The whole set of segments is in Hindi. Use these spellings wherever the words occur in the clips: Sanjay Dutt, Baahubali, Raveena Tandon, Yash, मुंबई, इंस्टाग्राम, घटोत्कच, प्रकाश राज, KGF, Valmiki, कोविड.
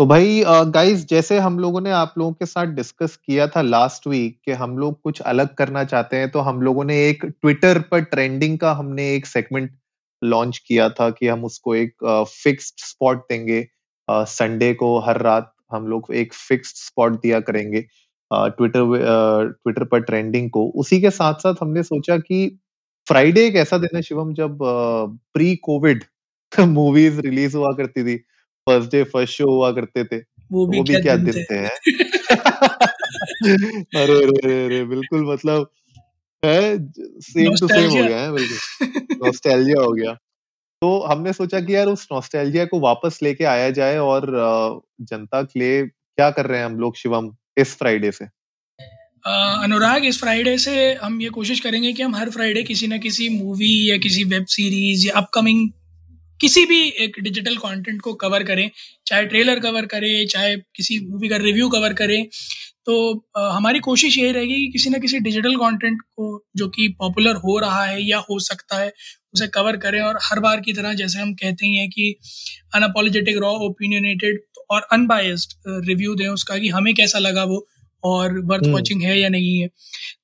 तो भाई गाइस, जैसे हम लोगों ने आप लोगों के साथ डिस्कस किया था लास्ट वीक कि हम लोग कुछ अलग करना चाहते हैं, तो हम लोगों ने एक ट्विटर पर ट्रेंडिंग का हमने एक सेगमेंट लॉन्च किया था कि हम उसको एक फिक्स्ड स्पॉट देंगे। संडे को हर रात हम लोग एक फिक्स्ड स्पॉट दिया करेंगे ट्विटर पर ट्रेंडिंग को। उसी के साथ साथ हमने सोचा कि फ्राइडे एक ऐसा दिन है शिवम जब प्री कोविड मूवीज रिलीज हुआ करती थी, फर्स्ट डे फर्स्ट शो हुआ करते थे। वो भी क्या दिन थे हैं। अरे बिल्कुल, मतलब सेम टू सेम हो गया है, बिल्कुल नॉस्टैल्जिया हो गया। तो हमने सोचा कि यार उस नॉस्टैल्जिया को वापस लेके आया जाए और जनता के लिए क्या कर रहे हैं हम लोग शिवम इस फ्राइडे से। अनुराग, इस फ्राइडे से हम ये कोशिश करेंगे कि हम हर फ्राइडे किसी ना किसी मूवी या किसी वेब सीरीज या अपकमिंग किसी भी एक डिजिटल कंटेंट को कवर करें, चाहे ट्रेलर कवर करें, चाहे किसी मूवी का रिव्यू कवर करें। तो हमारी कोशिश यही रहेगी कि किसी ना किसी डिजिटल कंटेंट को जो कि पॉपुलर हो रहा है या हो सकता है उसे कवर करें। और हर बार की तरह जैसे हम कहते ही हैं कि अनअपोलोजेटिक, रॉ, ओपिनियनेटेड और अनबायस्ड रिव्यू दें उसका कि हमें कैसा लगा वो और वर्थ वॉचिंग है या नहीं है।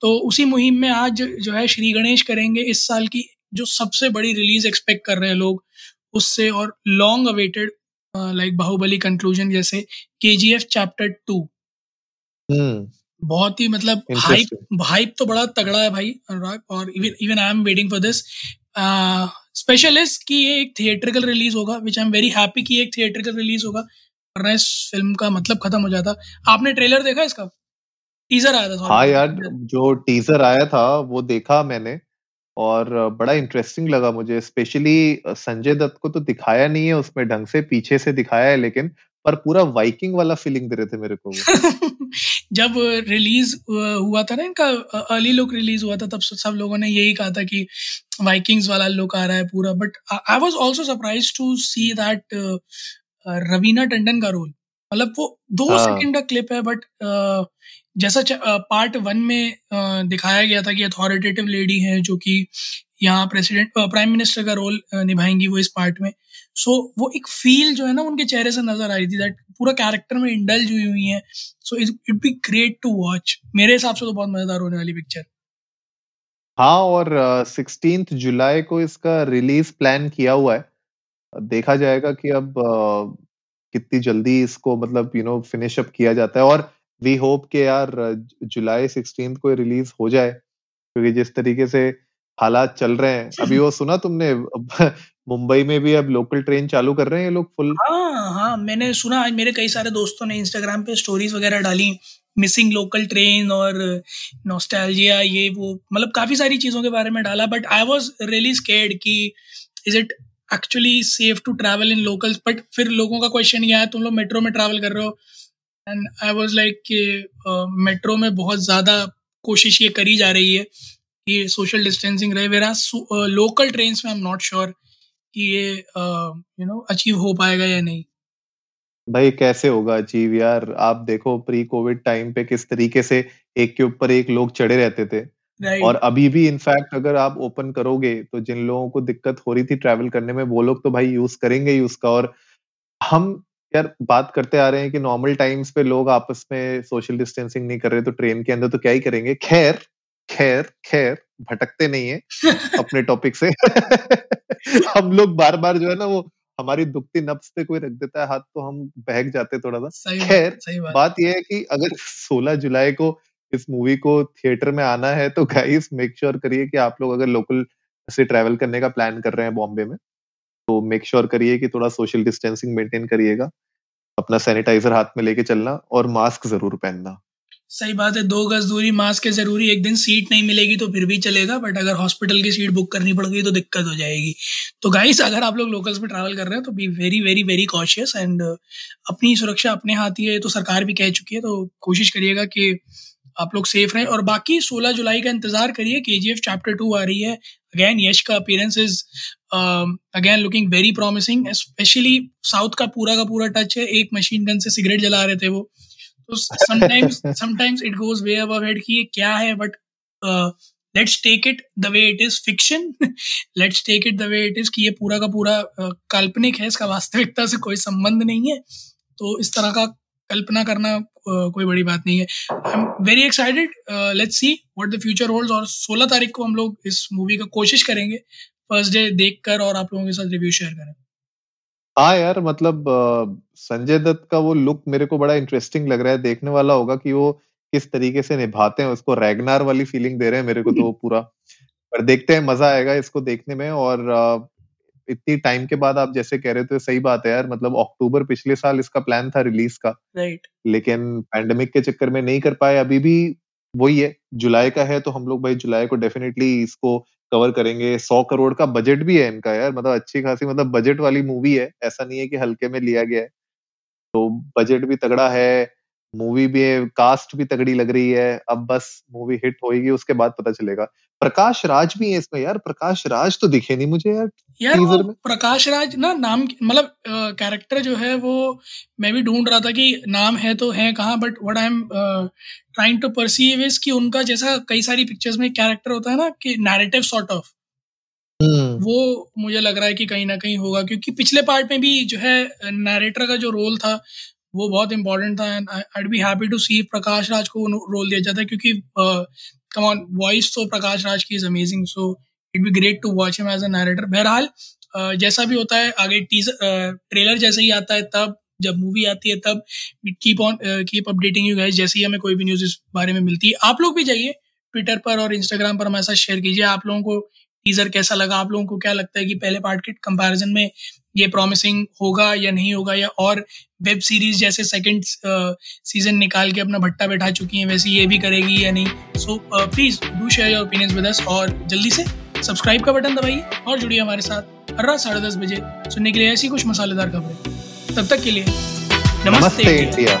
तो उसी मुहिम में आज जो है श्री गणेश करेंगे इस साल की जो सबसे बड़ी रिलीज एक्सपेक्ट कर रहे हैं लोग उससे, और long awaited like Baahubali conclusion जैसे KGF Chapter 2। बहुत ही मतलब हाइप तो बड़ा तगड़ा है भाई अनुराग, और even I am waiting for this. Specialist कि ये एक थिएट्रिकल रिलीज होगा, which I am very happy कि एक थिएट्रिकल रिलीज होगा, वरना इस फिल्म का मतलब खत्म हो जाता। आपने ट्रेलर देखा इसका? टीजर आया था। हाँ यार, जो टीजर आया था वो देखा मैंने और बड़ा इंटरेस्टिंग लगा मुझे। स्पेशली संजय दत्त को तो दिखाया नहीं है उसमें ढंग से, पीछे से दिखाया है लेकिन, पर पूरा वाइकिंग वाला फीलिंग दे रहे थे मेरे को। जब रिलीज हुआ था ना इनका अर्ली लुक रिलीज हुआ था, तब सब लोगों ने यही कहा था कि वाइकिंग्स वाला लुक आ रहा है पूरा। But I was also surprised to see that Raveena Tandon का रोल, मतलब वो 2 सेकंड का क्लिप है बट जैसा पार्ट 1 में दिखाया गया था कि अथॉरिटेटिव लेडी है जो कि यहाँ प्राइम मिनिस्टर का रोल निभाएंगी वो इस पार्ट में। सो वो एक फील जो है ना उनके चेहरे से नजर आ रही थी, दैट पूरा कैरेक्टर में इंडल्ज हुई हुई है। So it be great to watch, मेरे हिसाब से तो बहुत मजेदार होने वाली पिक्चर। हाँ, और 16 जुलाई को इसका रिलीज प्लान किया हुआ है। देखा जाएगा कि अब कितनी जल्दी इसको मतलब फिनिश अप किया जाता है। और वी होप के यार जुलाई 16 को रिलीज हो जाए, क्योंकि जिस तरीके से हालात चल रहे हैं अभी। वो सुना तुमने मुंबई में भी अब लोकल ट्रेन चालू कर रहे हैं ये लोग फुल? हाँ, मैंने सुना। आज मेरे कई सारे दोस्तों ने इंस्टाग्राम पे स्टोरीज वगैरह डाली, मिसिंग लोकल ट्रेन और नॉस्टैल्जिया ये वो, मतलब काफी सारी चीजों के बारे में डाला। But I was really scared कि is it actually safe to travel in locals. But फिर लोगों का क्वेश्चन ये आया तुम लोग मेट्रो में ट्रैवल कर रहे हो, and I was like metro में बहुत ज्यादा कोशिश ये करी जा रही है कि सोशल डिस्टेंसिंग रहे, वेरा लोकल ट्रेन में आई एम नॉट श्योर कि ये अचीव हो पाएगा या नहीं। भाई कैसे होगा अचीव यार? आप देखो प्री कोविड टाइम पे किस तरीके से एक के ऊपर एक लोग चढ़े रहते थे। Right. और अभी भी इनफैक्ट अगर आप ओपन करोगे तो जिन लोगों को दिक्कत हो रही थी ट्रैवल करने में वो लोग तो भाई यूज करेंगे ही उसका। और हम यार बात करते आ रहे हैं कि नॉर्मल टाइम्स पे लोग आपस में सोशल डिस्टेंसिंग नहीं कर रहे तो ट्रेन के अंदर तो क्या ही करेंगे। खैर भटकते नहीं है अपने टॉपिक से। हम लोग बार बार जो है ना वो हमारी दुखती नब्ज पे कोई रख देता है हाथ तो हम बहक जाते थोड़ा सा। खैर बात यह है कि अगर 16 जुलाई को इस मूवी को थिएटर में आना है तो गाइस मेक श्योर करिए कि आप लोग अगर लोकल से ट्रैवल करने का प्लान कर रहे हैं बॉम्बे में तो मेक श्योर करिए कि थोड़ा सोशल डिस्टेंसिंग मेंटेन करिएगा, अपना सैनिटाइजर हाथ में लेके चलना और मास्क जरूर पहनना। सही बात है, 2 गज दूरी मास्क है जरूरी। एक दिन सीट नहीं मिलेगी तो फिर भी चलेगा, बट अगर हॉस्पिटल की सीट बुक करनी पड़ गई तो दिक्कत हो जाएगी। तो गाइस, अगर आप लोग लोकल्स में ट्रैवल कर रहे हैं तो be very very very cautious and अपनी सुरक्षा अपने हाथ ही है, तो सरकार भी कह चुकी है। तो कोशिश करिएगा कि आप लोग सेफ रहें। और बाकी 16 जुलाई का इंतजार करिए, केजीएफ चैप्टर 2 आ रही है। अगेन यश का appearance is again looking very promising, specially south का पूरा टच है। एक मशीन गन से सिगरेट जला रहे थे वो, तो sometimes it goes way above head कि ये क्या है, but let's take it the way it is fiction, let's take it the way it is कि ये पूरा का पूरा काल्पनिक है, इसका वास्तविकता से कोई संबंध नहीं है। तो इस तरह का कल्पना करना कोई बड़ी बात नहीं है। I am very excited, let's see what the future holds. और 16 तारीख को हम लोग इस मूवी का कोशिश करेंगे फर्स्ट डे देखकर और आप लोगों के साथ रिव्यू शेयर करें। हाँ यार, मतलब संजय दत्त का वो लुक मेरे को बड़ा इंटरेस्टिंग लग रहा है, देखने वाला होगा कि वो किस तरीके से निभाते हैं उसको। रैगनार वाली फीलिंग दे रहे हैं मेरे को तो पूरा, पर देखते हैं, मजा आएगा इसको देखने में। और इतनी टाइम के बाद आप जैसे कह रहे थे, सही बात है यार, मतलब अक्टूबर पिछले साल इसका प्लान था रिलीज का, राइट, लेकिन पैंडेमिक के चक्कर में नहीं कर पाए। अभी भी वही है, जुलाई का है तो हम लोग भाई जुलाई को डेफिनेटली इसको कवर करेंगे। 100 करोड़ का बजट भी है इनका यार, मतलब अच्छी खासी, मतलब बजट वाली मूवी है, ऐसा नहीं है कि हल्के में लिया गया है। तो बजट भी तगड़ा है, मूवी भी, कास्ट भी तगड़ी लग रही है। अब बस मूवी हिट होगी उसके बाद पता चलेगा। प्रकाश राज भी है इसमें यार, प्रकाश राज तो दिखे नहीं मुझे यार टीजर में। प्रकाश राज ना नाम, मतलब कैरेक्टर जो है वो मैं भी ढूंढ रहा था कि नाम है तो है कहाँ, but what I am trying to perceive is कि उनका जैसा कई सारी पिक्चर्स में कैरेक्टर होता है ना कि नैरेटिव सॉर्ट ऑफ, वो मुझे लग रहा है कि कहीं ना कहीं होगा, क्योंकि पिछले पार्ट में भी जो है नैरेटर का जो रोल था वो बहुत इम्पोर्टेंट था। And I be happy to see प्रकाश राज को रोल दिया जाता है, क्योंकि कम ऑन वॉइस तो प्रकाश राज की is amazing, so it be great to watch him as a narrator. बहरहाल जैसा भी होता है आगे, टीजर ट्रेलर जैसे ही आता है तब, जब मूवी आती है तब, कीप अपडेटिंग यू गाइस जैसे ही हमें कोई भी न्यूज़ इस बारे में मिलती है। आप लोग भी जाइए ट्विटर पर और इंस्टाग्राम पर हमारे साथ शेयर कीजिए आप लोगों को टीजर कैसा लगा, आप लोगों को क्या लगता है कि पहले पार्ट के कंपैरिजन में ये प्रॉमिसिंग होगा या नहीं होगा, या और वेब सीरीज जैसे सेकंड सीजन निकाल के अपना भट्टा बैठा चुकी हैं वैसे ये भी करेगी या नहीं। So please do share your opinions with us, और जल्दी से सब्सक्राइब का बटन दबाइए और जुड़िए हमारे साथ हर रात 10:30 बजे सुनने के लिए ऐसी कुछ मसालेदार खबरें। तब तक के लिए नमस्ते इंडिया।